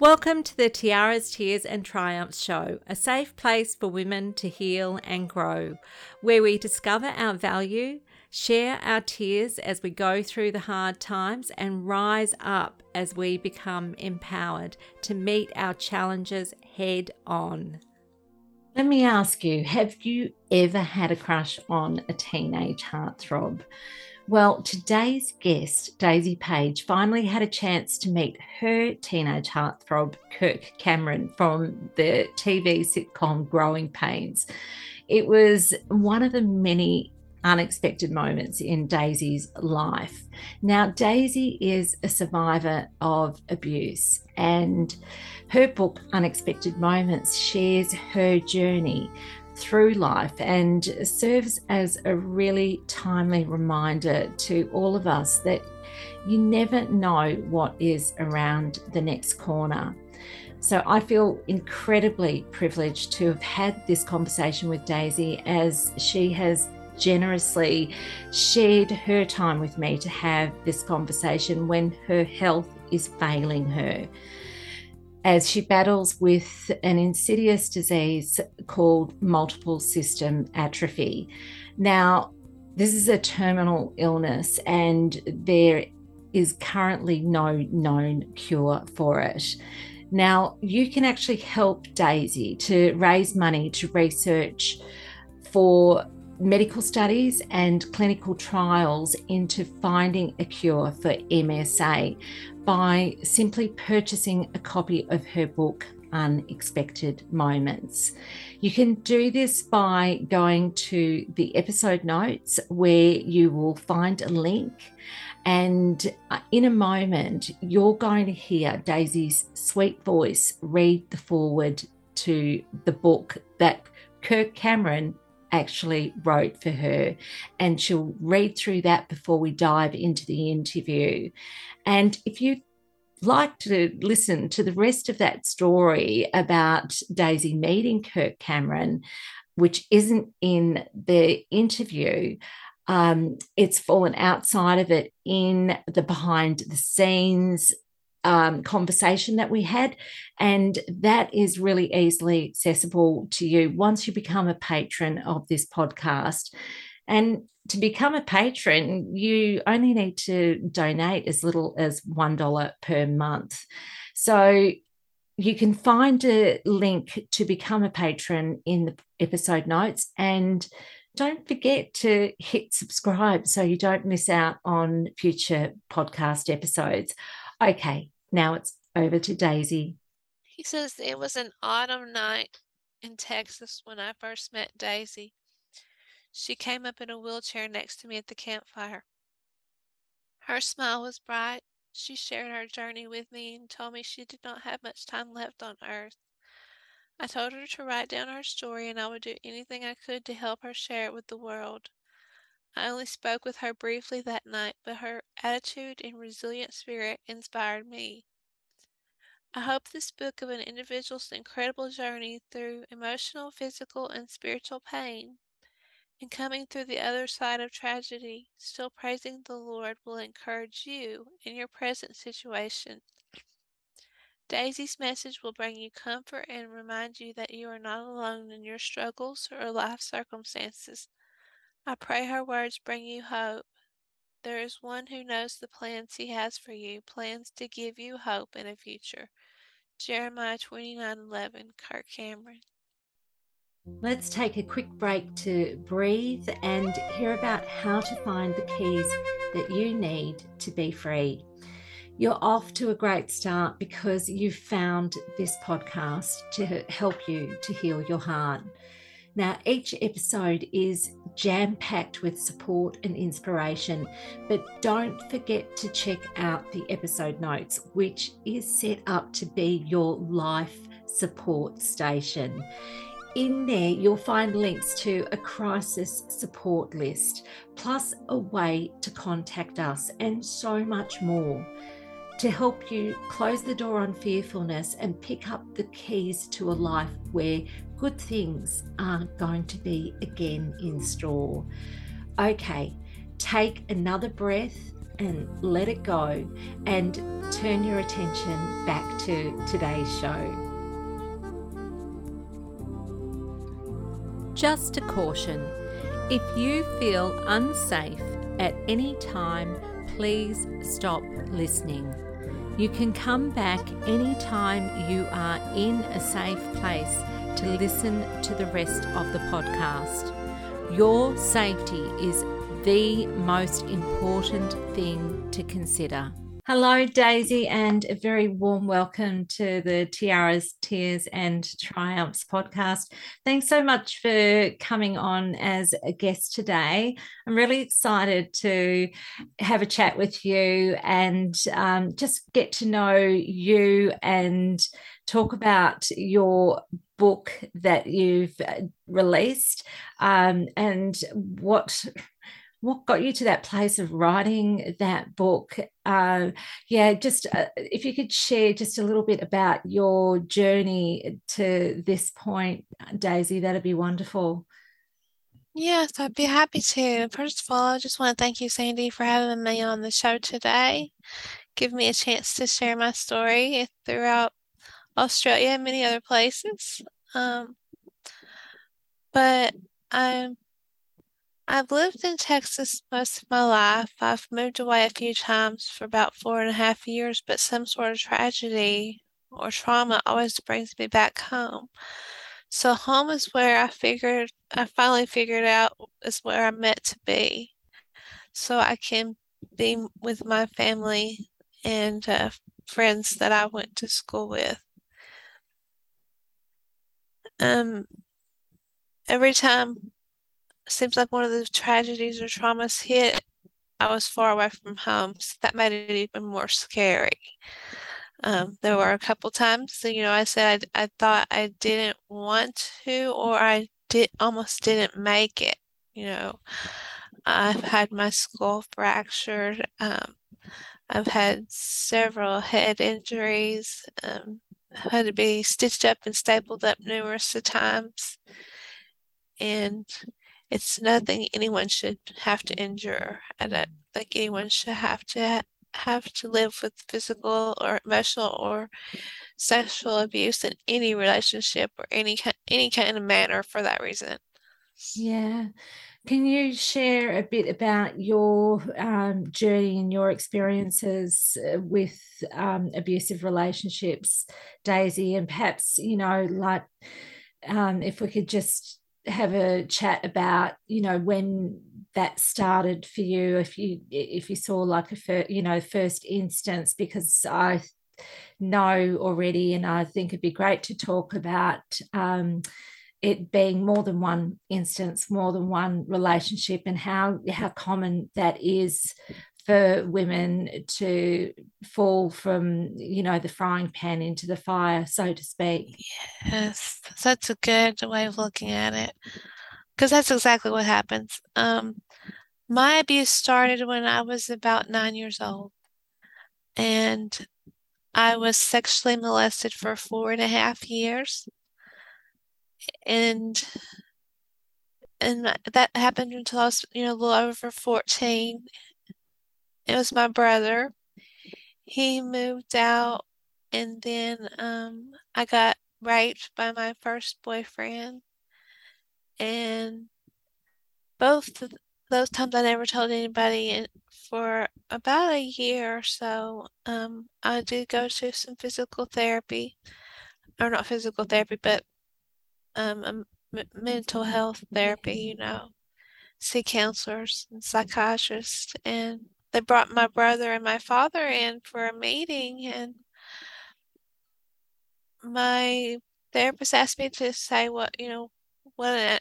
Welcome to the Tiara's Tears and Triumphs show, a safe place for women to heal and grow, where we discover our value, share our tears as we go through the hard times, and rise up as we become empowered to meet our challenges head on. Let me ask you, have you ever had a crush on a teenage heartthrob? Well, today's guest, Daisy Page, finally had a chance to meet her teenage heartthrob, Kirk Cameron, from the TV sitcom Growing Pains. It was one of the many unexpected moments in Daisy's life. Now, Daisy is a survivor of abuse, and her book, Unexpected Moments, shares her journey through life and serves as a really timely reminder to all of us that you never know what is around the next corner. So I feel incredibly privileged to have had this conversation with Daisy, as she has generously shared her time with me to have this conversation when her health is failing her, as she battles with an insidious disease called multiple system atrophy. Now, this is a terminal illness, and there is currently no known cure for it. Now, you can actually help Daisy to raise money to research for medical studies and clinical trials into finding a cure for MSA by simply purchasing a copy of her book, Unexpected Moments. You can do this by going to the episode notes, where you will find a link, and in a moment you're going to hear Daisy's sweet voice read the foreword to the book that Kirk Cameron actually wrote for her, and she'll read through that before we dive into the interview. And if you'd like to listen to the rest of that story about Daisy meeting Kirk Cameron, which isn't in the interview, it's fallen outside of it in the behind the scenes conversation that we had, and that is really easily accessible to you once you become a patron of this podcast. And to become a patron, you only need to donate as little as $1 per month. So you can find a link to become a patron in the episode notes, and don't forget to hit subscribe so you don't miss out on future podcast episodes. Okay, now it's over to Daisy. He says, it was an autumn night in Texas when I first met Daisy. She came up in a wheelchair next to me at the campfire. Her smile was bright. She shared her journey with me and told me she did not have much time left on earth. I told her to write down her story, and I would do anything I could to help her share it with the world. I only spoke with her briefly that night, but her attitude and resilient spirit inspired me. I hope this book of an individual's incredible journey through emotional, physical, and spiritual pain, and coming through the other side of tragedy, still praising the Lord, will encourage you in your present situation. Daisy's message will bring you comfort and remind you that you are not alone in your struggles or life circumstances. I pray her words bring you hope. There is one who knows the plans he has for you, plans to give you hope in a future. Jeremiah 29:11, Kirk Cameron. Let's take a quick break to breathe and hear about how to find the keys that you need to be free. You're off to a great start because you found this podcast to help you to heal your heart. Now, each episode is jam-packed with support and inspiration, but don't forget to check out the episode notes, which is set up to be your life support station. In there, you'll find links to a crisis support list, plus a way to contact us, and so much more, to help you close the door on fearfulness and pick up the keys to a life where good things are going to be again in store. Okay, take another breath and let it go, and turn your attention back to today's show. Just a caution, if you feel unsafe at any time, please stop listening. You can come back anytime you are in a safe place to listen to the rest of the podcast. Your safety is the most important thing to consider. Hello, Daisy, and a very warm welcome to the Tiara's Tears and Triumphs podcast. Thanks so much for coming on as a guest today. I'm really excited to have a chat with you and just get to know you and talk about your book that you've released and what got you to that place of writing that book? If you could share just a little bit about your journey to this point, Daisy, that'd be wonderful. Yes, I'd be happy to. First of all, I just want to thank you, Sandy, for having me on the show today. Give me a chance to share my story throughout Australia and many other places. I've lived in Texas most of my life. I've moved away a few times for about 4.5 years, but some sort of tragedy or trauma always brings me back home. So home is where I finally figured out is where I'm meant to be. So I can be with my family and friends that I went to school with. Every time seems like one of the tragedies or traumas hit, I was far away from home, so that made it even more scary. There were a couple times, I said I thought I didn't want to, or I almost didn't make it. I've had my skull fractured. I've had several head injuries. I've had to be stitched up and stapled up numerous times, and it's nothing anyone should have to endure. I don't think anyone should have to live with physical or emotional or sexual abuse in any relationship or any kind of manner for that reason. Yeah. Can you share a bit about your journey and your experiences with abusive relationships, Daisy? And perhaps, if we could just have a chat about when that started for you, if you saw like a first instance, because I know already, and I think it'd be great to talk about it being more than one instance, more than one relationship, and how common that is for women to fall from the frying pan into the fire, so to speak. Yes, that's a good way of looking at it, because that's exactly what happens. My abuse started when I was about 9 years old, and I was sexually molested for 4.5 years, and that happened until I was a little over 14. It was my brother. He moved out, and then I got raped by my first boyfriend. And both of those times I never told anybody, and for about a year or so, I did go to some physical therapy. Or not physical therapy, but mental health therapy, see counselors and psychiatrists, and they brought my brother and my father in for a meeting, and my therapist asked me to say what was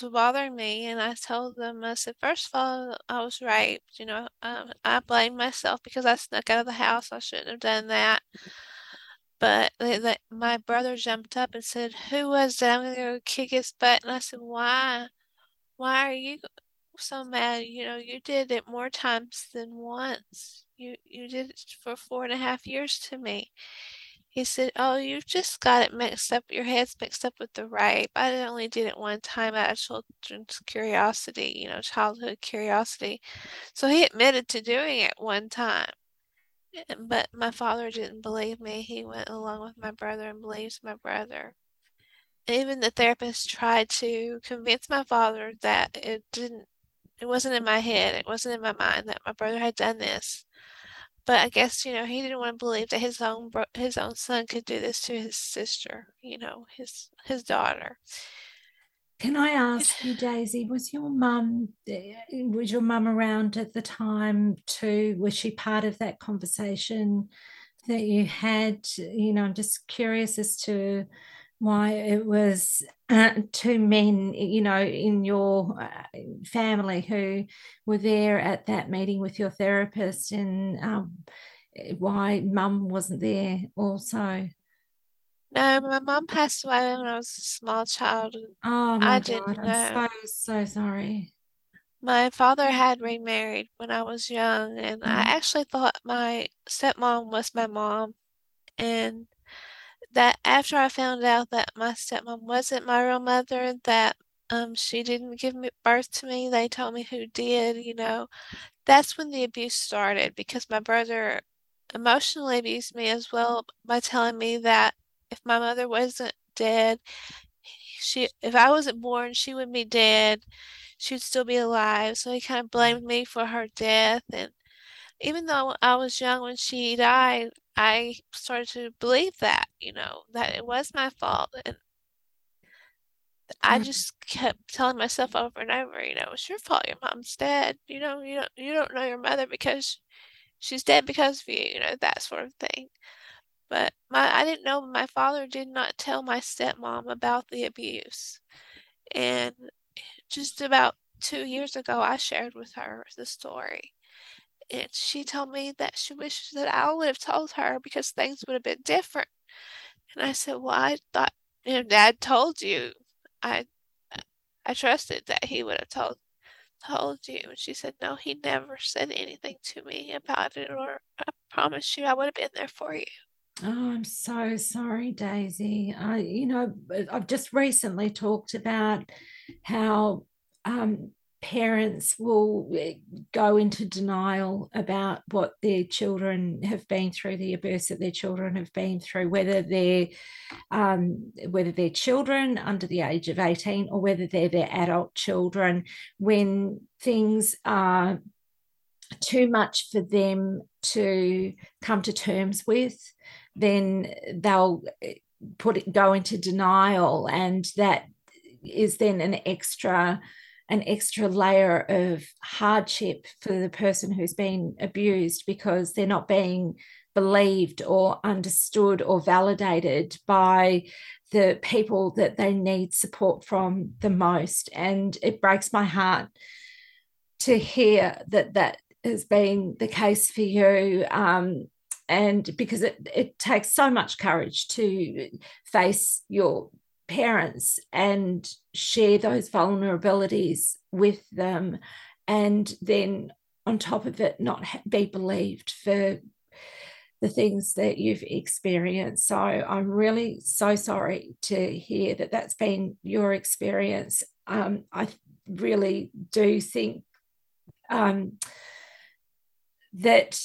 bothering me, and I told them, I said, first of all, I was raped. I blame myself because I snuck out of the house. I shouldn't have done that. But my brother jumped up and said, "Who was it? I'm going to go kick his butt." And I said, "Why? Why are you so mad? You did it more times than once. You did it for 4.5 years to me." He said, oh, you just got it mixed up. Your head's mixed up with the rape. I only did it one time out of children's curiosity, you know, childhood curiosity. So he admitted to doing it one time. But my father didn't believe me. He went along with my brother and believes my brother. Even the therapist tried to convince my father that it wasn't in my head, it wasn't in my mind that my brother had done this. But I guess, you know, he didn't want to believe that his own son could do this to his sister, you know, his daughter. Can I ask you, Daisy, was your mum around at the time too? Was she part of that conversation that you had? You know, I'm just curious as to why it was two men, you know, in your family who were there at that meeting with your therapist, and why mum wasn't there also. No, my mum passed away when I was a small child. Oh, my God, I'm so sorry. My father had remarried when I was young, and I actually thought my stepmom was my mom. And that after I found out that my stepmom wasn't my real mother, that she didn't give birth to me, they told me who did, you know. That's when the abuse started, because my brother emotionally abused me as well by telling me that if my mother wasn't dead, if I wasn't born, she would be dead. She'd still be alive. So he kind of blamed me for her death. And even though I was young when she died, I started to believe that, you know, that it was my fault. And I just kept telling myself over and over, you know, it's your fault your mom's dead. You know, you don't know your mother because she's dead because of you, you know, that sort of thing. But I didn't know, my father did not tell my stepmom about the abuse. And just about 2 years ago, I shared with her the story. And she told me that she wishes that I would have told her because things would have been different. And I said, well, I thought, you know, Dad told you. I trusted that he would have told you. And she said, no, he never said anything to me about it, or I promise you I would have been there for you. Oh, I'm so sorry, Daisy. You know, I've just recently talked about how parents will go into denial about what their children have been through, the abuse that their children have been through, whether they're children under the age of 18 or whether they're their adult children, when things are too much for them to come to terms with, then they'll go into denial, and that is then an extra layer of hardship for the person who's been abused, because they're not being believed or understood or validated by the people that they need support from the most. And it breaks my heart to hear that has been the case for you, and because it takes so much courage to face your parents and share those vulnerabilities with them, and then on top of it not be believed for the things that you've experienced. So I'm really so sorry to hear that that's been your experience. I really do think that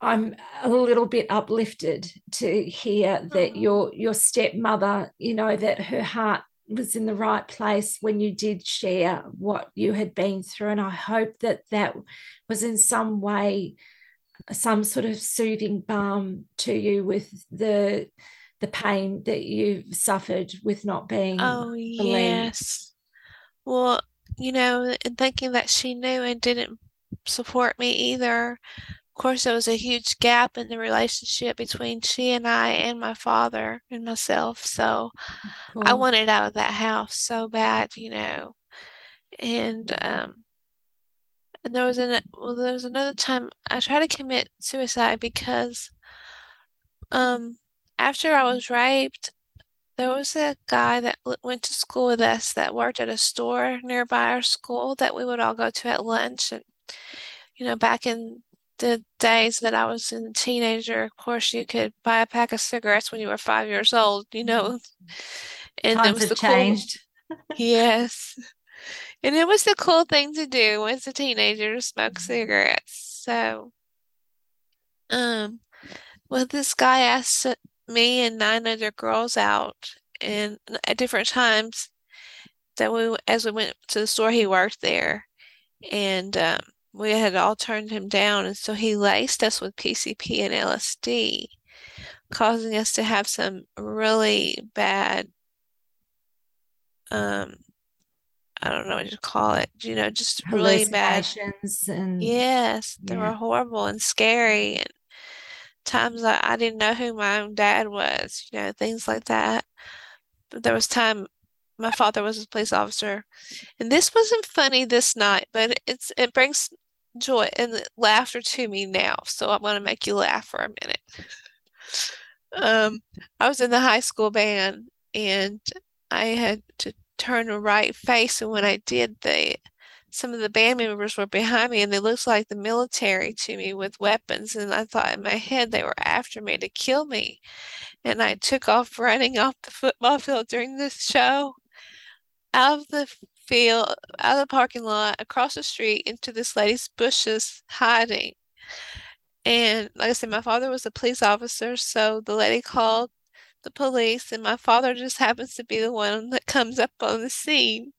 I'm a little bit uplifted to hear that your stepmother, you know, that her heart was in the right place when you did share what you had been through. And I hope that was in some way some sort of soothing balm to you with the pain that you've suffered with not being believed. Yes. Well, you know, and thinking that she knew and didn't support me either. Of course, there was a huge gap in the relationship between she and I and my father and myself. So I wanted out of that house so bad, you know. And there was another time I tried to commit suicide because after I was raped, there was a guy that went to school with us that worked at a store nearby our school that we would all go to at lunch. And, you know, back in the days that I was a teenager, of course, you could buy a pack of cigarettes when you were 5 years old, you know. And times have changed. Yes. And it was the cool thing to do as a teenager, to smoke cigarettes. So, well, this guy asked me and 9 other girls out, and at different times that as we went to the store, he worked there, and we had all turned him down, and so he laced us with PCP and LSD, causing us to have some really bad, I don't know what you call it, you know, just really bad. And yes, they were horrible and scary, and times I didn't know who my own dad was, you know, things like that. But there was time my father was a police officer, and this wasn't funny this night, but it brings joy and laughter to me now, so I want to make you laugh for a minute. I was in the high school band, and I had to turn a right face, and when I did, some of the band members were behind me, and they looked like the military to me with weapons. And I thought in my head they were after me to kill me. And I took off running off the football field during this show, out of the field, out of the parking lot, across the street, into this lady's bushes, hiding. And like I said, my father was a police officer, so the lady called the police, and my father just happens to be the one that comes up on the scene.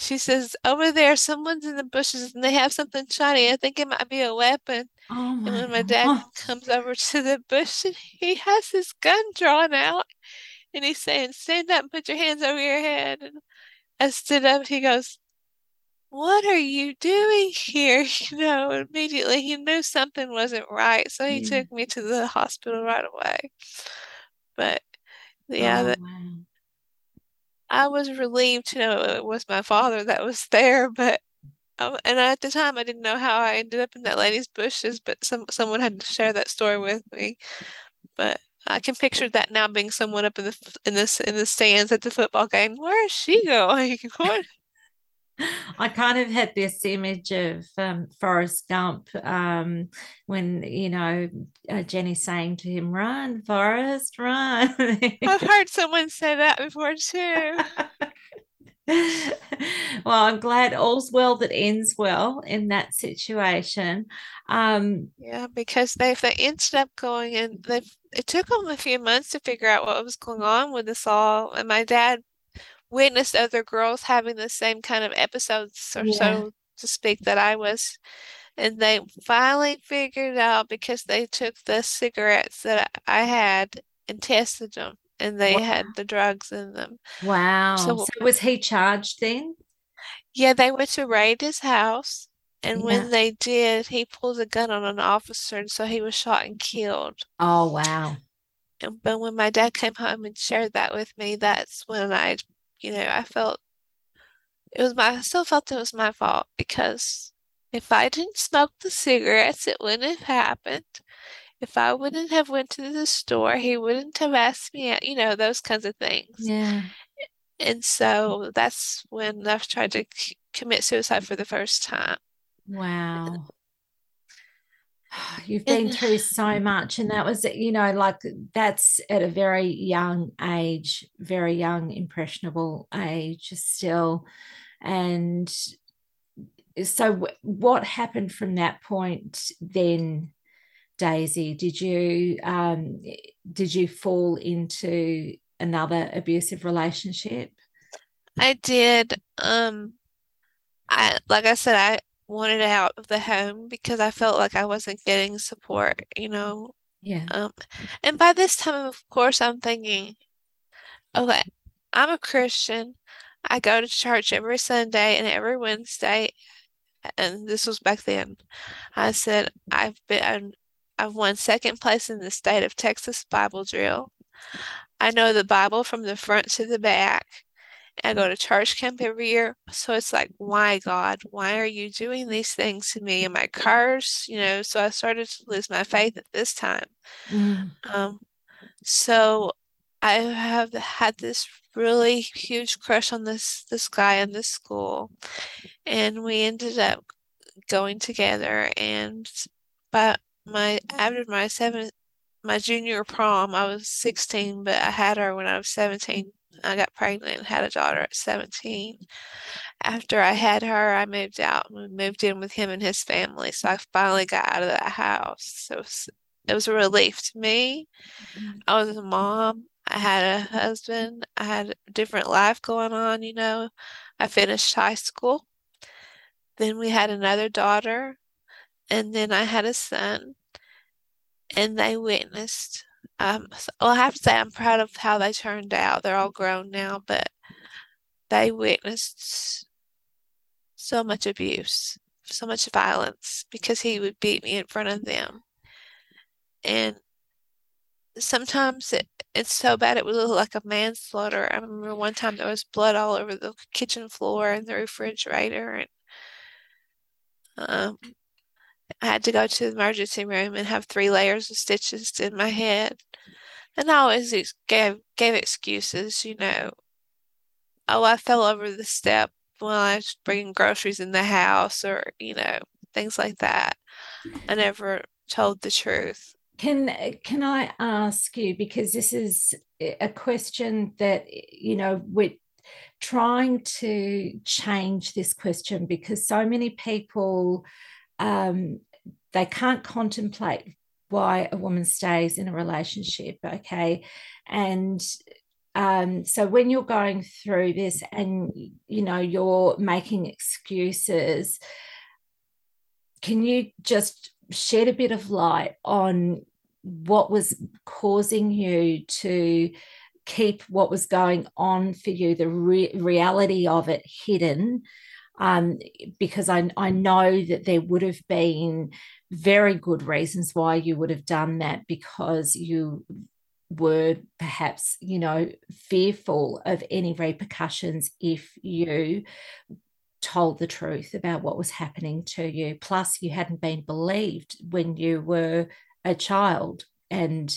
She says, "Over there, someone's in the bushes, and they have something shiny. I think it might be a weapon." Oh my. And when my dad comes over to the bush, he has his gun drawn out, and he's saying, "Stand up and put your hands over your head." And I stood up. He goes, "What are you doing here?" You know, immediately he knew something wasn't right, so he took me to the hospital right away. But yeah. I was relieved to know it was my father that was there, and at the time I didn't know how I ended up in that lady's bushes, but someone had to share that story with me. But I can picture that now, being someone up in the stands at the football game. Where is she going? I kind of had this image of Forrest Gump when, you know, Jenny saying to him, "Run, Forrest, run." I've heard someone say that before too. Well, I'm glad all's well that ends well in that situation. Yeah, because they ended up going, and it took them a few months to figure out what was going on with us all. And my dad witnessed other girls having the same kind of episodes, or so to speak, that I was, and they finally figured out because they took the cigarettes that I had and tested them, and they had the drugs in them. Wow. So was he charged then? Yeah, they went to raid his house, and when they did, he pulled a gun on an officer, and so he was shot and killed. Oh, wow. But when my dad came home and shared that with me, that's when I felt it was my fault, because if I didn't smoke the cigarettes, it wouldn't have happened. If I wouldn't have went to the store, he wouldn't have asked me out, you know, those kinds of things. Yeah. And so that's when I've tried to commit suicide for the first time. Wow. You've been through so much, and that was, you know, like that's at a very young age, very young, impressionable age still. And so what happened from that point then, Daisy? Did you fall into another abusive relationship? I did. I, like I said, I wanted out of the home because I felt like I wasn't getting support, you know. Yeah. And by this time, of course, I'm thinking, okay, I'm a Christian. I go to church every Sunday and every Wednesday. And this was back then. I said, I've won second place in the state of Texas Bible drill. I know the Bible from the front to the back. I go to church camp every year. So it's like, why, God? Why are you doing these things to me? Am I cursed? You know, so I started to lose my faith at this time. Mm. So I have had this really huge crush on this guy in this school. And we ended up going together. And But after my junior prom, I was 16, but I had her when I was 17. I got pregnant and had a daughter at 17. After I had her, I moved out and moved in with him and his family. So I finally got out of that house. So it was a relief to me. Mm-hmm. I was a mom. I had a husband. I had a different life going on, you know. I finished high school. Then we had another daughter. And then I had a son. And they witnessed. I have to say I'm proud of how they turned out. They're all grown now, but they witnessed so much abuse, so much violence, because he would beat me in front of them. And sometimes it's so bad it would look like a manslaughter. I remember one time there was blood all over the kitchen floor and the refrigerator, and I had to go to the emergency room and have 3 layers of stitches in my head. And I always gave excuses, you know. Oh, I fell over the step while I was bringing groceries in the house, or, you know, things like that. I never told the truth. Can I ask you, because this is a question that, you know, we're trying to change this question, because so many people... they can't contemplate why a woman stays in a relationship, okay? And so when you're going through this and, you know, you're making excuses, can you just shed a bit of light on what was causing you to keep what was going on for you, the reality of it, hidden? Because I know that there would have been very good reasons why you would have done that, because you were perhaps, you know, fearful of any repercussions if you told the truth about what was happening to you. Plus, you hadn't been believed when you were a child and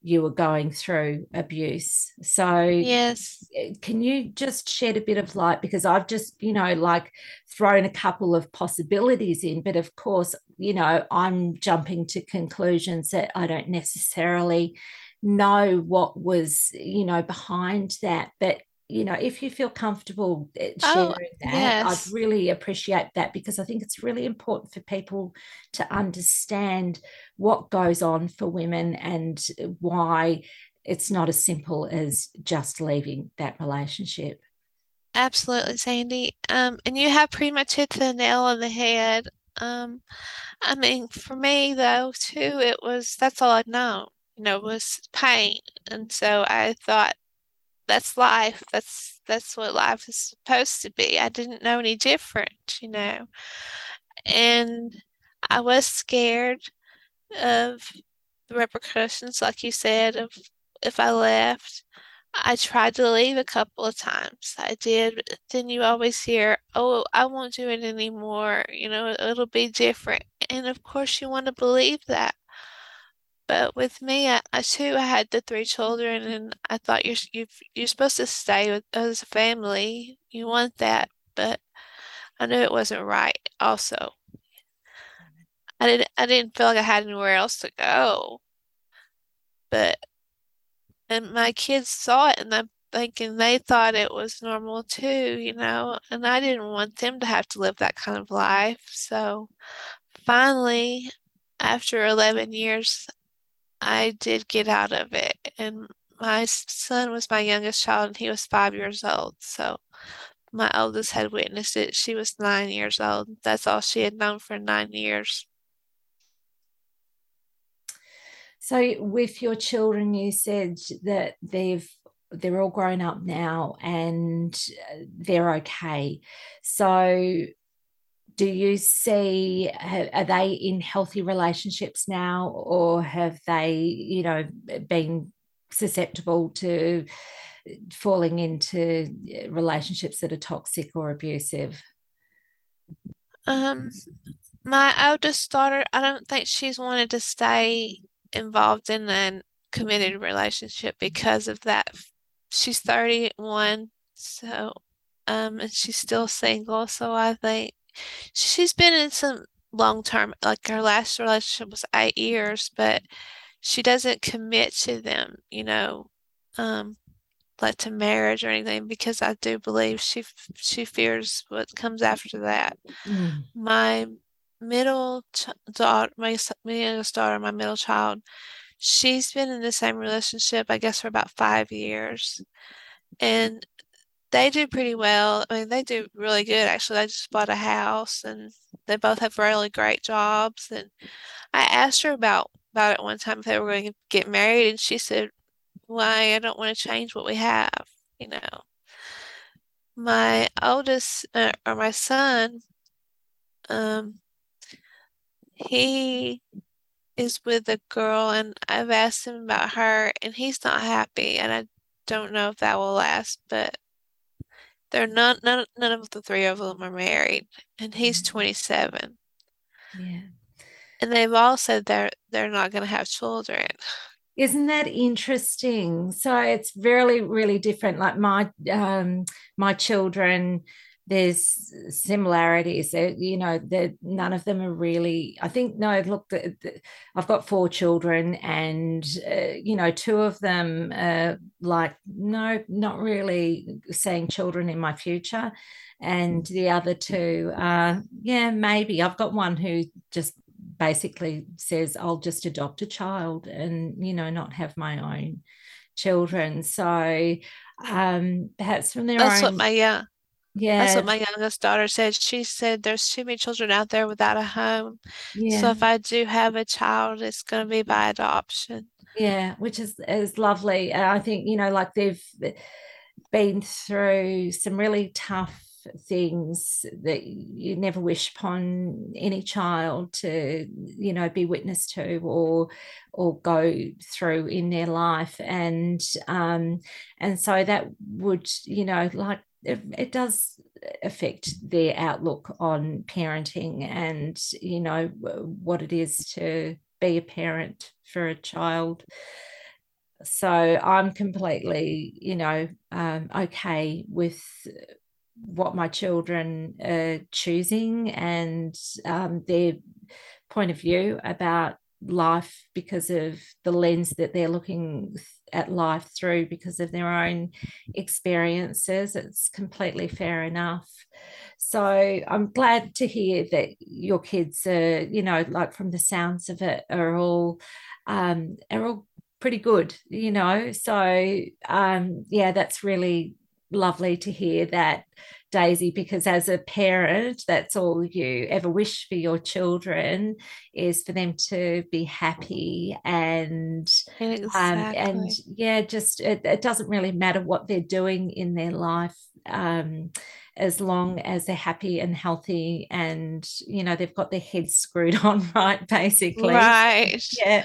you were going through abuse. So yes, can you just shed a bit of light? Because I've just, you know, like thrown a couple of possibilities in, but of course, you know, I'm jumping to conclusions that I don't necessarily know what was, you know, behind that. But, you know, if you feel comfortable sharing that, yes, I'd really appreciate that, because I think it's really important for people to understand what goes on for women and why it's not as simple as just leaving that relationship. Absolutely, Sandy. And you have pretty much hit the nail on the head. I mean, for me, though, too, it was, that's all I'd known, you know, was pain. And so I thought, that's life. That's what life is supposed to be. I didn't know any different, you know. And I was scared of the repercussions, like you said, of if I left. I tried to leave a couple of times. I did, but then you always hear, oh, I won't do it anymore. You know, it'll be different. And of course you want to believe that. But with me, I had the 3 children, and I thought you're supposed to stay with us as a family. You want that, but I knew it wasn't right. Also, I didn't feel like I had anywhere else to go. But and my kids saw it, and I'm thinking they thought it was normal too, you know. And I didn't want them to have to live that kind of life. So finally, after 11 years. I did get out of it, and my son was my youngest child, and he was 5 years old. So my oldest had witnessed it. She was 9 years old. That's all she had known for 9 years. So with your children, you said that they're all grown up now and they're okay. So do you see, are they in healthy relationships now, or have they, you know, been susceptible to falling into relationships that are toxic or abusive? My oldest daughter, I don't think she's wanted to stay involved in a committed relationship because of that. She's 31, so and she's still single, so I think she's been in some long-term, like her last relationship was 8 years, but she doesn't commit to them, you know, like to marriage or anything, because I do believe she fears what comes after that. Mm. My middle child, she's been in the same relationship, I guess, for about 5 years, and they do pretty well. I mean, they do really good, actually. They just bought a house, and they both have really great jobs. And I asked her about it one time if they were going to get married, and she said, "Why? I don't want to change what we have." You know, my oldest or my son, he is with a girl, and I've asked him about her, and he's not happy, and I don't know if that will last, but they're not, none of the three of them are married, and he's 27. Yeah. And they've all said they're not going to have children. Isn't that interesting? So it's really, really different. Like my children, there's similarities. You know, none of them are really, I think, no, look, I've got 4 children, and, you know, 2 of them are like, no, not really seeing children in my future. And the other 2, yeah, maybe. I've got one who just basically says, I'll just adopt a child and, you know, not have my own children. So perhaps from their own... Yeah. That's what my youngest daughter said. She said, there's too many children out there without a home. Yeah. So if I do have a child, it's going to be by adoption. Yeah, which is lovely. And I think, you know, like they've been through some really tough things that you never wish upon any child to, you know, be witness to or go through in their life. And so that would, you know, like, it does affect their outlook on parenting and, you know, what it is to be a parent for a child. So I'm completely, you know, okay with what my children are choosing and their point of view about life because of the lens that they're looking at life through because of their own experiences. It's completely fair enough. So I'm glad to hear that your kids are, you know, like from the sounds of it, are all pretty good, you know. So yeah, that's really lovely to hear that, Daisy, because as a parent, that's all you ever wish for your children, is for them to be happy and exactly. And yeah, just it doesn't really matter what they're doing in their life, as long as they're happy and healthy and, you know, they've got their heads screwed on right, basically. Right. Yeah.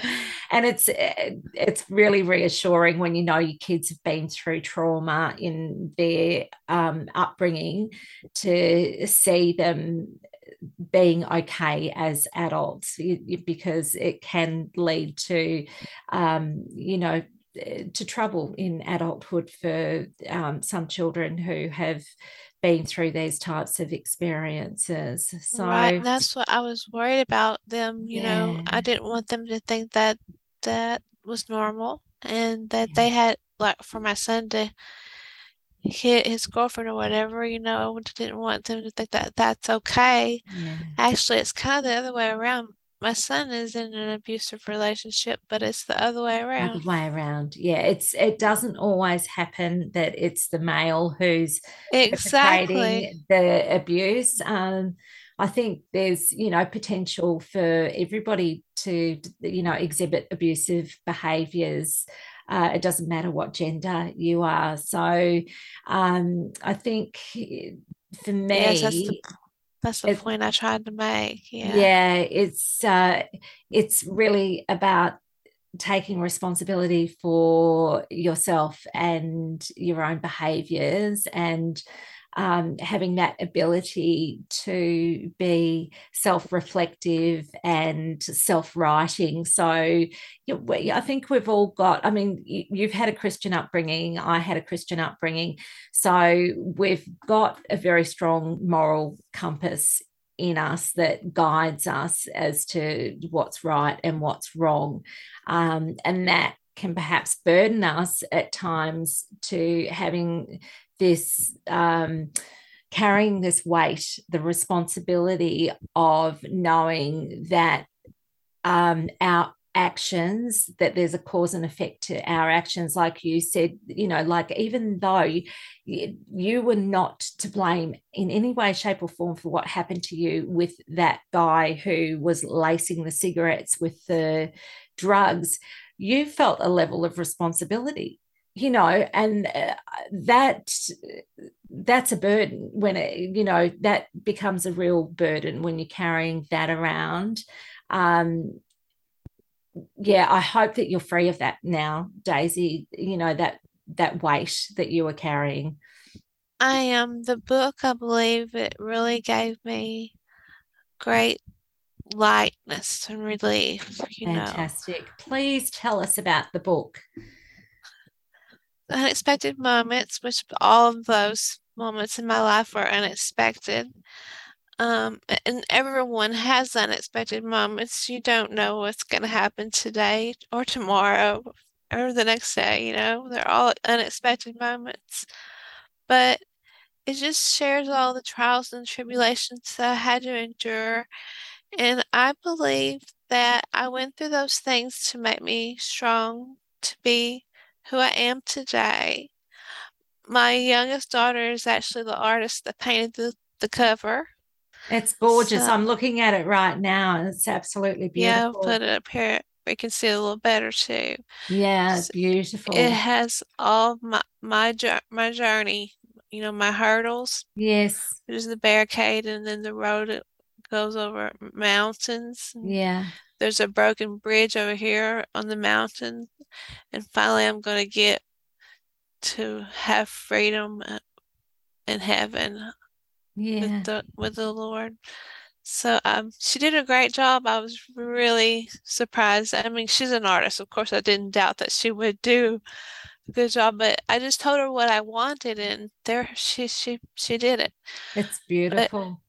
And it's really reassuring when you know your kids have been through trauma in their upbringing, to see them being okay as adults, because it can lead to, you know, to trouble in adulthood for some children who have been through these types of experiences. So right, and that's what I was worried about them, you yeah. know. I didn't want them to think that that was normal, and that yeah. they had, like, for my son to hit his girlfriend or whatever, you know, I didn't want them to think that that's okay. Yeah. Actually, it's kind of the other way around. My son is in an abusive relationship, but it's the other way around. Other way around, yeah. It doesn't always happen that it's the male who's exactly the abuse. I think there's, you know, potential for everybody to, you know, exhibit abusive behaviours. It doesn't matter what gender you are. So I think for me... Yes, that's the point I tried to make. Yeah, yeah, it's really about taking responsibility for yourself and your own behaviours, and having that ability to be self-reflective and self-writing. So I think we've all got, I mean, you've had a Christian upbringing, I had a Christian upbringing, so we've got a very strong moral compass in us that guides us as to what's right and what's wrong. And that can perhaps burden us at times to having this, carrying this weight, the responsibility of knowing that our actions, that there's a cause and effect to our actions, like you said, you know, like even though you were not to blame in any way, shape or form for what happened to you with that guy who was lacing the cigarettes with the drugs, you felt a level of responsibility, you know, and that's a burden when it, you know, that becomes a real burden when you're carrying that around. Yeah, I hope that you're free of that now, Daisy, you know, that weight that you were carrying. I am. The book, I believe, it really gave me great lightness and relief. Fantastic. Please tell us about the book. Unexpected Moments, which all of those moments in my life were unexpected. And everyone has unexpected moments. You don't know what's going to happen today or tomorrow or the next day, you know. They're all unexpected moments. But it just shares all the trials and tribulations that I had to endure. And I believe that I went through those things to make me strong, to be who I am today. My youngest daughter is actually the artist that painted the cover. It's gorgeous. So, I'm looking at it right now, and it's absolutely beautiful. Yeah, I'll put it up here. We can see it a little better too. Yeah, it's beautiful. It has all my journey, you know, my hurdles. Yes. There's the barricade, and then the road it goes over mountains. Yeah. There's a broken bridge over here on the mountain, and finally I'm going to get to have freedom in heaven. Yeah, with the Lord. So she did a great job. I was really surprised. I mean, she's an artist, of course. I didn't doubt that she would do a good job, but I just told her what I wanted, and there she did it. It's beautiful.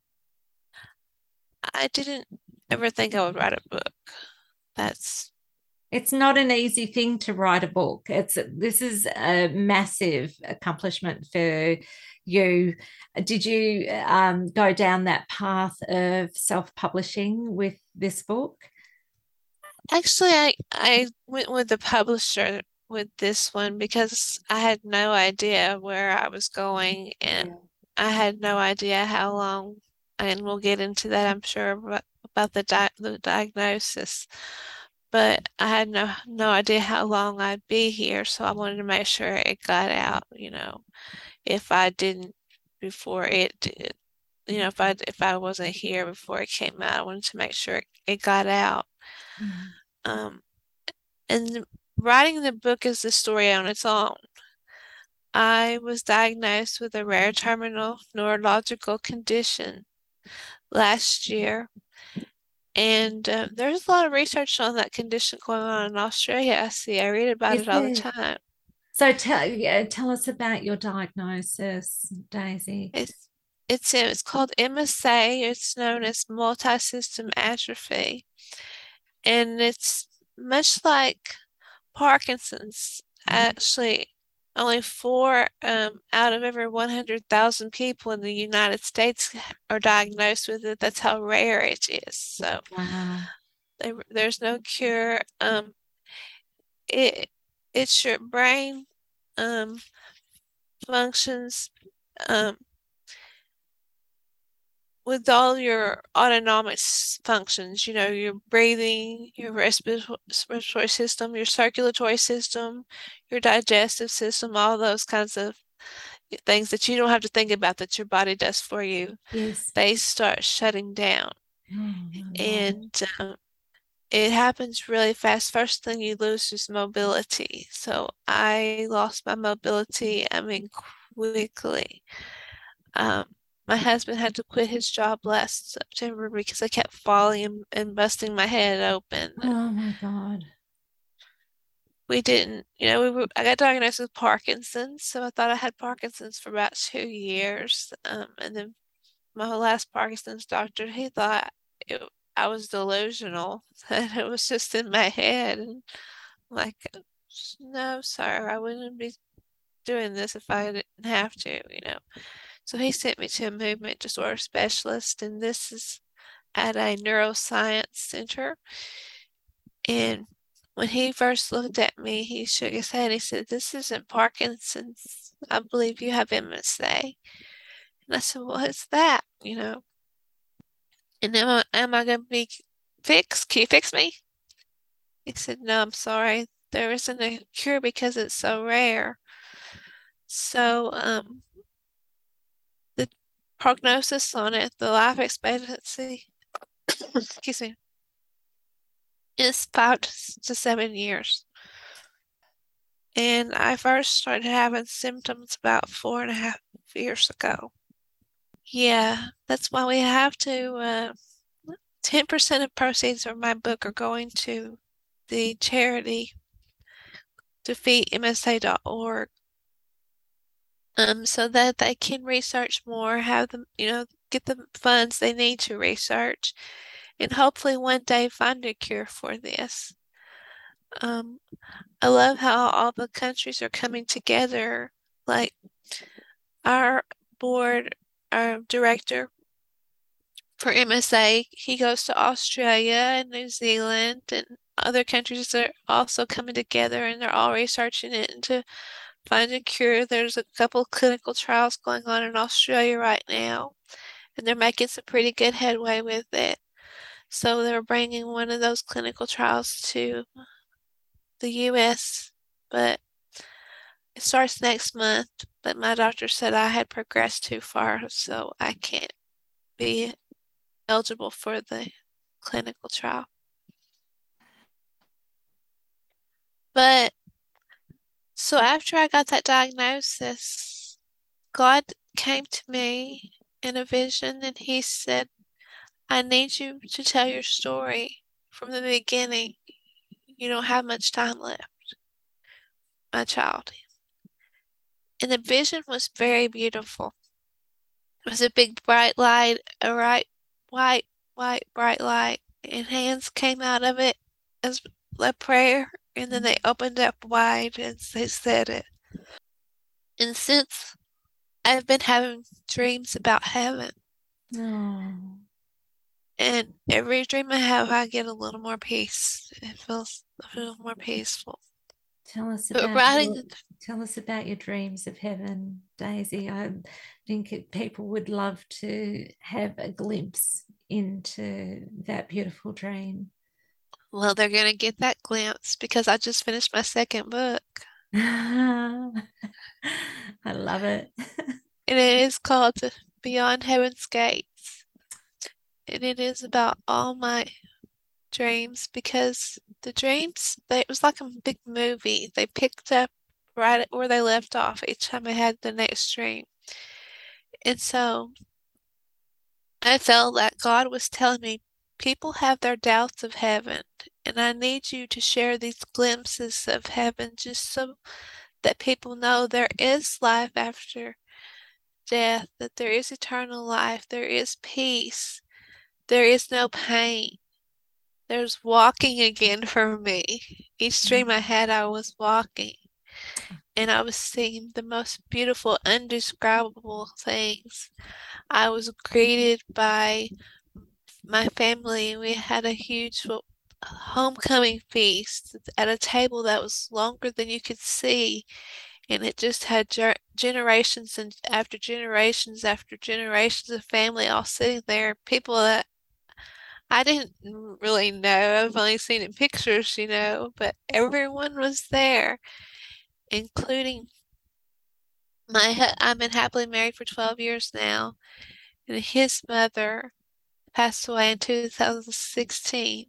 But I didn't ever think I would write a book. It's not an easy thing to write a book. This is a massive accomplishment for you. Did you go down that path of self-publishing with this book? Actually, I went with the publisher with this one because I had no idea where I was going, and I had no idea how long, and we'll get into that, I'm sure, about the diagnosis. But I had no idea how long I'd be here, so I wanted to make sure it got out, you know, if I didn't before it did. You know, if I wasn't here before it came out, I wanted to make sure it got out. Mm-hmm. And writing the book is a story on its own. I was diagnosed with a rare terminal neurological condition last year. And there's a lot of research on that condition going on in Australia. I see. I read about it all the time. So tell us about your diagnosis, Daisy. It's called MSA. It's known as multiple system atrophy, and it's much like Parkinson's. Mm-hmm. Actually, only 4 out of every 100,000 people in the United States are diagnosed with it. That's how rare it is. So wow. There's no cure. It's your brain functions with all your autonomic functions, you know, your breathing, your respiratory system, your circulatory system, your digestive system, all those kinds of things that you don't have to think about that your body does for you. Yes. They start shutting down. Mm-hmm. And it happens really fast. First thing you lose is mobility. So I lost my mobility, I mean, quickly. My husband had to quit his job last September because I kept falling and busting my head open. Oh, my God. We didn't, you know, I got diagnosed with Parkinson's, so I thought I had Parkinson's for about 2 years. And then my last Parkinson's doctor, he thought I was delusional, that it was just in my head. And I'm like, no, sir, I wouldn't be doing this if I didn't have to, you know. So he sent me to a movement disorder specialist, and this is at a neuroscience center. And when he first looked at me, he shook his head. He said, "This isn't Parkinson's. I believe you have MSA." And I said, "Well, what's that, you know? And am I going to be fixed? Can you fix me?" He said, "No, I'm sorry. There isn't a cure because it's so rare." So the prognosis on it, the life expectancy, excuse me, is 5 to 7 years. And I first started having symptoms about 4.5 years ago. Yeah, that's why we have to, 10% of proceeds from my book are going to the charity, DefeatMSA.org, so that they can research more, have them, you know, get the funds they need to research, and hopefully one day find a cure for this. I love how all the countries are coming together. Like our board, our director for MSA, he goes to Australia and New Zealand and other countries that are also coming together, and they're all researching it and to find a cure. There's a couple of clinical trials going on in Australia right now, and they're making some pretty good headway with it. So they're bringing one of those clinical trials to the U.S., but it starts next month. But my doctor said I had progressed too far, so I can't be eligible for the clinical trial. But so after I got that diagnosis, God came to me in a vision, and he said, "I need you to tell your story from the beginning. You don't have much time left, my child." And the vision was very beautiful. It was a big bright light, a bright, white, bright light, and hands came out of it as a prayer, and then they opened up wide and they said it. And since, I've been having dreams about heaven. Mm. And every dream I have, I get a little more peace. It feels a little more peaceful. Tell us about your dreams of heaven, Daisy. I think people would love to have a glimpse into that beautiful dream. Well, they're going to get that glimpse because I just finished my second book. I love it. And it is called Beyond Heaven's Gates. And it is about all my dreams, because the dreams, it was like a big movie. They picked up right at where they left off each time I had the next dream. And so I felt that God was telling me, people have their doubts of heaven, and I need you to share these glimpses of heaven just so that people know there is life after death, that there is eternal life, there is peace. There is no pain. There's walking again for me. Each dream I had, I was walking. And I was seeing the most beautiful, indescribable things. I was greeted by my family. We had a huge homecoming feast at a table that was longer than you could see. And it just had generations and after generations of family all sitting there. People that I didn't really know. I've only seen in pictures, you know, but everyone was there, including I've been happily married for 12 years now, and his mother passed away in 2016,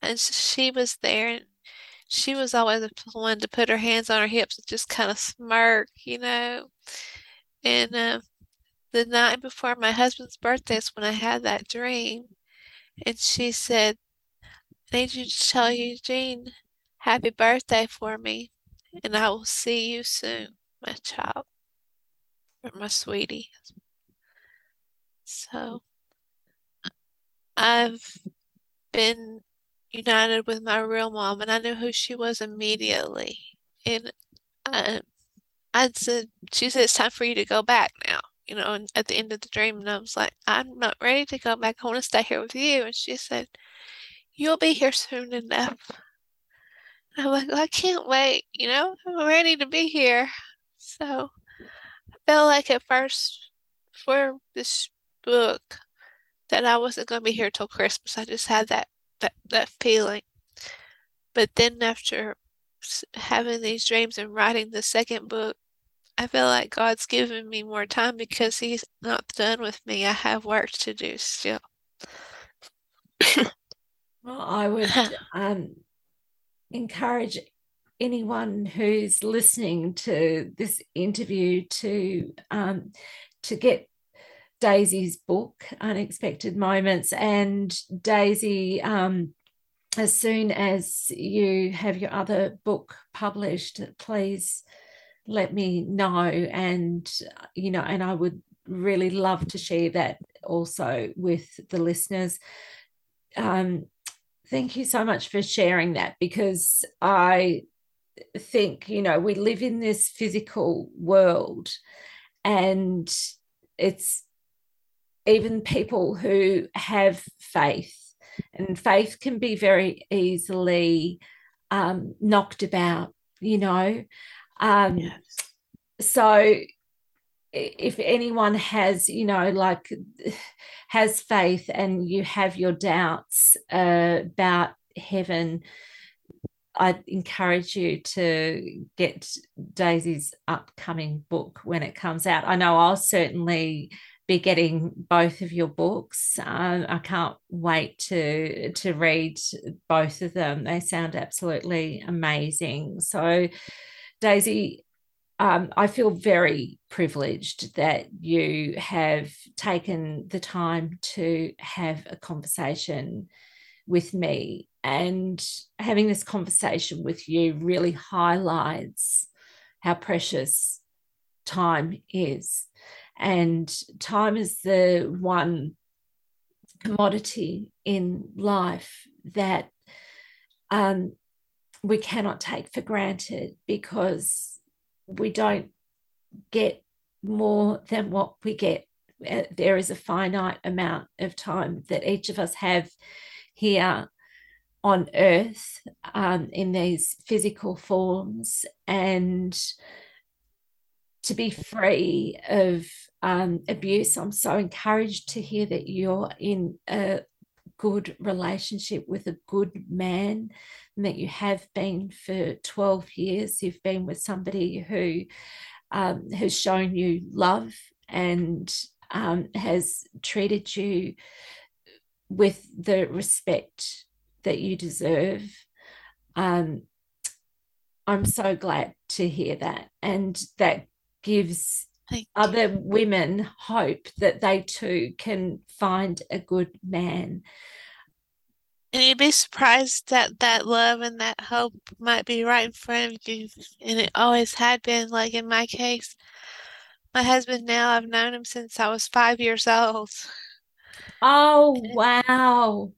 and she was there, and she was always the one to put her hands on her hips and just kind of smirk, you know. And the night before my husband's birthday is when I had that dream. And she said, "I need you to tell Eugene happy birthday for me. And I will see you soon, my child," or my sweetie. So I've been united with my real mom, and I knew who she was immediately. And I said, she said, it's time for you to go back now, you know, and at the end of the dream. And I was like, I'm not ready to go back. I want to stay here with you. And she said, you'll be here soon enough. And I'm like, well, I can't wait, you know, I'm ready to be here. So I felt like at first for this book that I wasn't going to be here till Christmas. I just had that feeling. But then after having these dreams and writing the second book, I feel like God's given me more time because he's not done with me. I have work to do still. Well, I would encourage anyone who's listening to this interview to get Daisy's book, Unexpected Moments. And Daisy, as soon as you have your other book published, please let me know. And, you know, and I would really love to share that also with the listeners. Thank you so much for sharing that, because I think, you know, we live in this physical world, and it's even people who have faith, and faith can be very easily knocked about, you know. Yes. So if anyone has, you know, like has faith and you have your doubts about heaven, I encourage you to get Daisy's upcoming book when it comes out. I know I'll certainly be getting both of your books. I can't wait to read both of them. They sound absolutely amazing. So, Daisy, I feel very privileged that you have taken the time to have a conversation with me, and having this conversation with you really highlights how precious time is. And time is the one commodity in life that we cannot take for granted, because we don't get more than what we get. There is a finite amount of time that each of us have here on earth, in these physical forms, and to be free of abuse. I'm so encouraged to hear that you're in a good relationship with a good man, and that you have been for 12 years. You've been with somebody who has shown you love and has treated you with the respect that you deserve. I'm so glad to hear that, and that gives other women hope that they too can find a good man. And you'd be surprised that that love and that hope might be right in front of you, and it always had been. Like in my case, my husband now, I've known him since I was 5 years old. Oh, wow.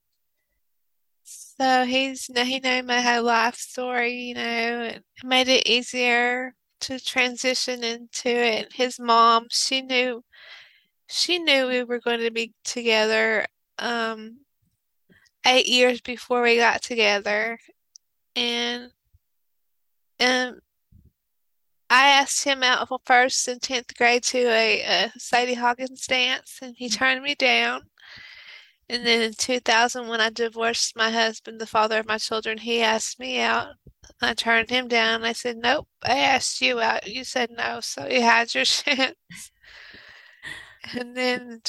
So he knew my whole life story, you know, and it made it easier to transition into it. His mom, she knew we were going to be together 8 years before we got together. And I asked him out first in 10th grade to a Sadie Hawkins dance, and he turned me down. And then in 2000, when I divorced my husband, the father of my children, he asked me out. I turned him down. I said, nope, I asked you out. You said no, so you had your chance. And then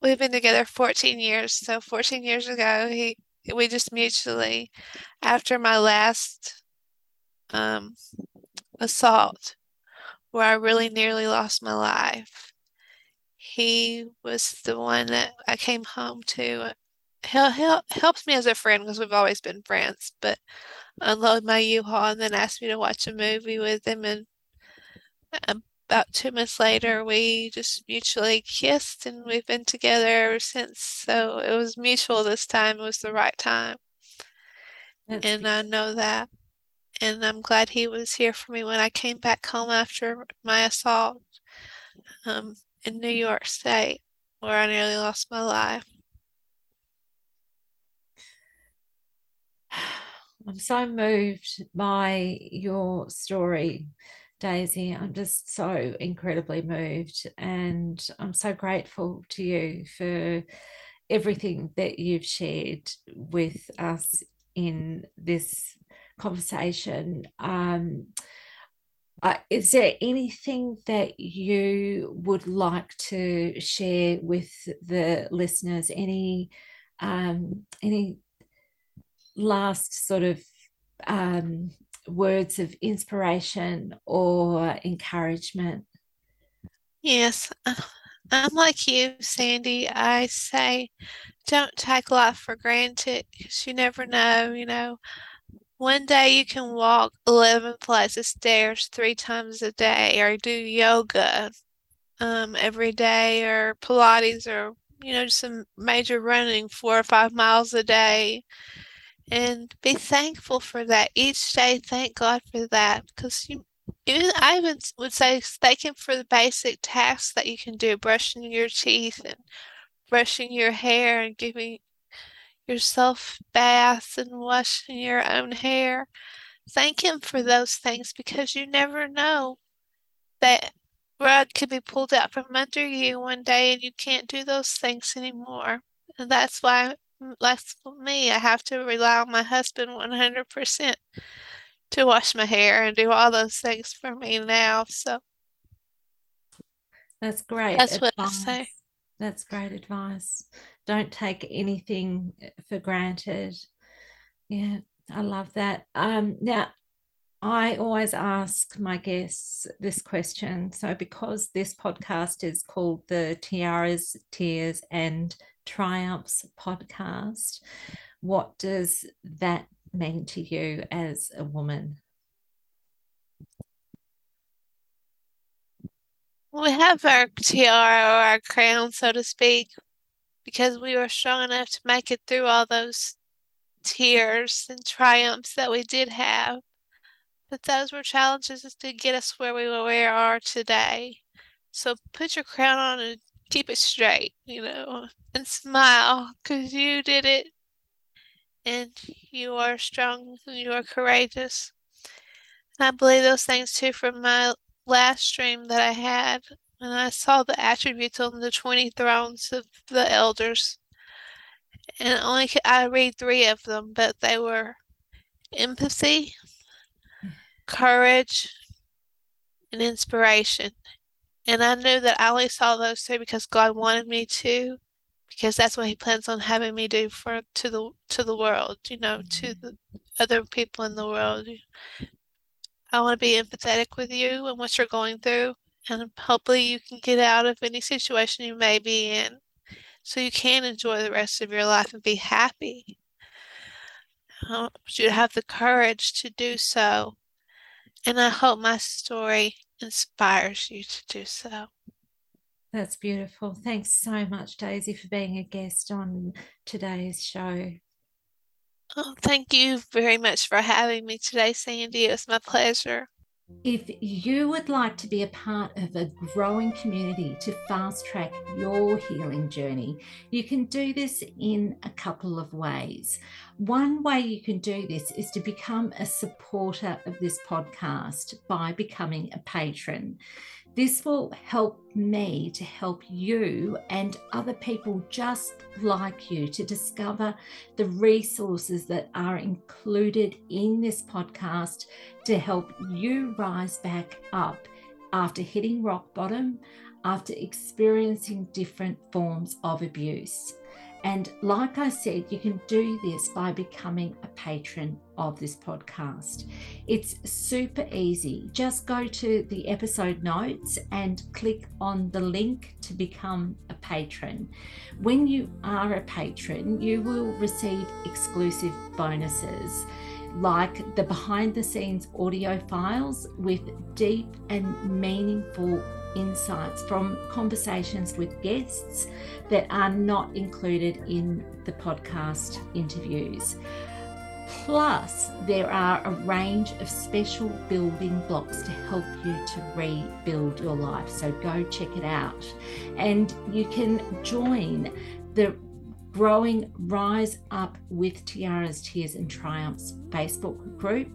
we've been together 14 years. So 14 years ago, we just mutually, after my last assault, where I really nearly lost my life, he was the one that I came home to. He helps me as a friend, because we've always been friends, but unload my U-Haul and then asked me to watch a movie with him, and about 2 months later, we just mutually kissed, and we've been together ever since. So it was mutual this time. It was the right time. That's and beautiful. I know that. And I'm glad he was here for me when I came back home after my assault in New York State, where I nearly lost my life. I'm so moved by your story, Daisy. I'm just so incredibly moved, and I'm so grateful to you for everything that you've shared with us in this conversation. Is there anything that you would like to share with the listeners? Any last sort of words of inspiration or encouragement? Yes, I'm like you, Sandy. I say don't take life for granted, because you never know, you know. One day you can walk 11 flights of stairs 3 times a day, or do yoga every day, or Pilates, or, you know, just some major running 4 or 5 miles a day. And be thankful for that each day. Thank God for that, because I would say thank Him for the basic tasks that you can do, brushing your teeth and brushing your hair and giving yourself baths and washing your own hair. Thank Him for those things, because you never know, that rug could be pulled out from under you one day and you can't do those things anymore. And that's why, like for me, I have to rely on my husband 100% to wash my hair and do all those things for me now. So that's great. That's advice. What I say. That's great advice. Don't take anything for granted. Yeah, I love that. Now, I always ask my guests this question. So because this podcast is called the Tiara's Tears and Triumphs podcast, what does that mean to you as a woman? We have our tiara, or our crown, so to speak, because we were strong enough to make it through all those tears and triumphs that we did have. But those were challenges to get us where we are today. So put your crown on and keep it straight, you know, and smile, because you did it, and you are strong and you are courageous. And I believe those things too from my last stream that I had. And I saw the attributes on the 20 thrones of the elders. And only I read 3 of them, but they were empathy, courage, and inspiration. And I knew that I only saw those 3 because God wanted me to, because that's what He plans on having me do to the world, you know, to the other people in the world. I want to be empathetic with you and what you're going through. And hopefully you can get out of any situation you may be in, so you can enjoy the rest of your life and be happy. I want you to have the courage to do so. And I hope my story inspires you to do so. That's beautiful. Thanks so much, Daisy, for being a guest on today's show. Oh, thank you very much for having me today, Sandy. It was my pleasure. If you would like to be a part of a growing community to fast track your healing journey, you can do this in a couple of ways. One way you can do this is to become a supporter of this podcast by becoming a patron. This will help me to help you and other people just like you to discover the resources that are included in this podcast to help you rise back up after hitting rock bottom, after experiencing different forms of abuse. And like I said, you can do this by becoming a patron of this podcast. It's super easy. Just go to the episode notes and click on the link to become a patron. When you are a patron, you will receive exclusive bonuses. like the behind the scenes audio files with deep and meaningful insights from conversations with guests that are not included in the podcast interviews. Plus, there are a range of special building blocks to help you to rebuild your life. So go check it out. And you can join the Growing Rise Up with Tiara's Tears and Triumphs Facebook group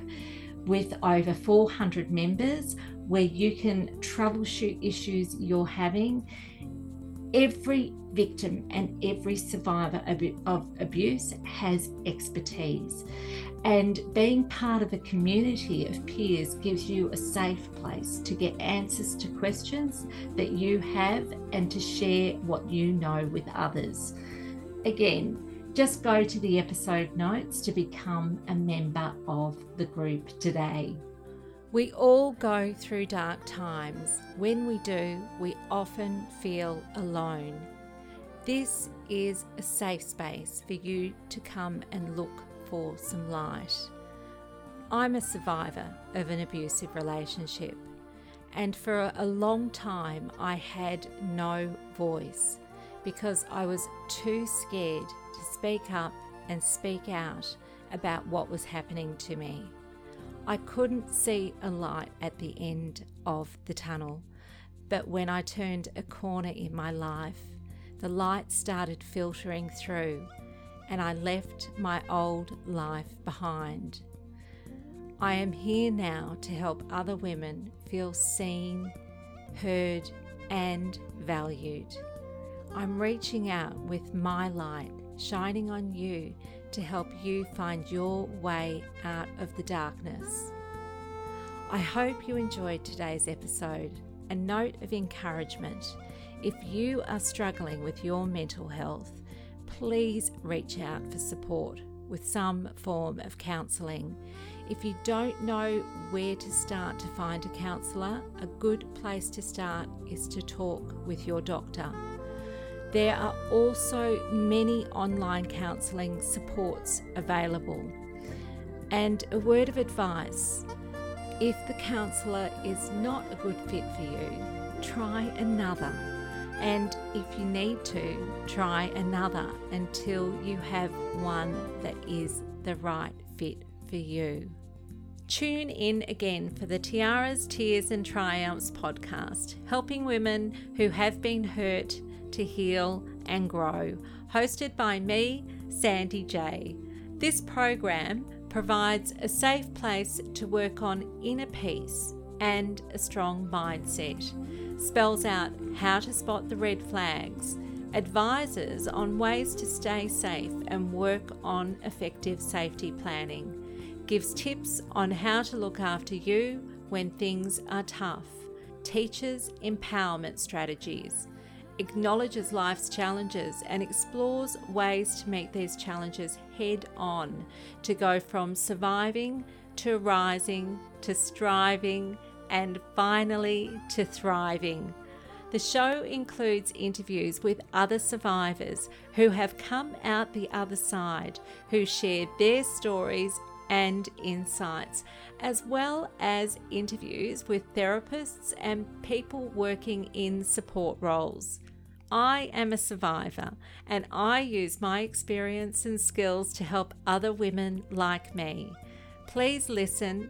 with over 400 members, where you can troubleshoot issues you're having. Every victim and every survivor of abuse has expertise, and being part of a community of peers gives you a safe place to get answers to questions that you have and to share what you know with others. Again, just go to the episode notes to become a member of the group today. We all go through dark times. When we do, we often feel alone. This is a safe space for you to come and look for some light. I'm a survivor of an abusive relationship, and for a long time I had no voice because I was too scared to speak up and speak out about what was happening to me. I couldn't see a light at the end of the tunnel, but when I turned a corner in my life, the light started filtering through and I left my old life behind. I am here now to help other women feel seen, heard, and valued. I'm reaching out with my light, shining on you to help you find your way out of the darkness. I hope you enjoyed today's episode. A note of encouragement: if you are struggling with your mental health, please reach out for support with some form of counselling. If you don't know where to start to find a counsellor, a good place to start is to talk with your doctor. There are also many online counselling supports available. And a word of advice: if the counsellor is not a good fit for you, try another. And if you need to, try another until you have one that is the right fit for you. Tune in again for the Tiara's Tears and Triumphs podcast, helping women who have been hurt to heal and grow, hosted by me, Sandy J. This program provides a safe place to work on inner peace and a strong mindset, spells out how to spot the red flags, advises on ways to stay safe and work on effective safety planning, gives tips on how to look after you when things are tough, teaches empowerment strategies, acknowledges life's challenges and explores ways to meet these challenges head on, to go from surviving to rising to striving and finally to thriving. The show includes interviews with other survivors who have come out the other side, who share their stories and insights, as well as interviews with therapists and people working in support roles. I am a survivor, and I use my experience and skills to help other women like me. Please listen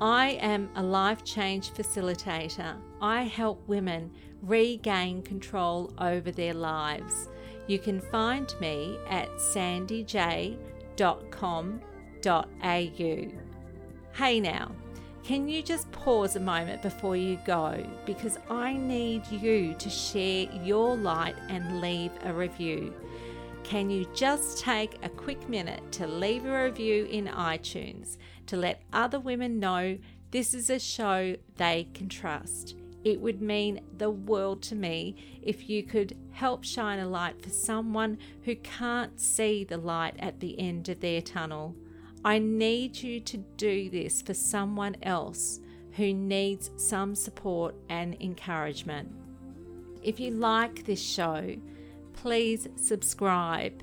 I am a life change facilitator. I help women regain control over their lives. You can find me at sandyj.com.au. Hey now, can you just pause a moment before you go? Because I need you to share your light and leave a review. can you just take a quick minute to leave a review in iTunes to let other women know this is a show they can trust? It would mean the world to me if you could help shine a light for someone who can't see the light at the end of their tunnel. I need you to do this for someone else who needs some support and encouragement. If you like this show, please subscribe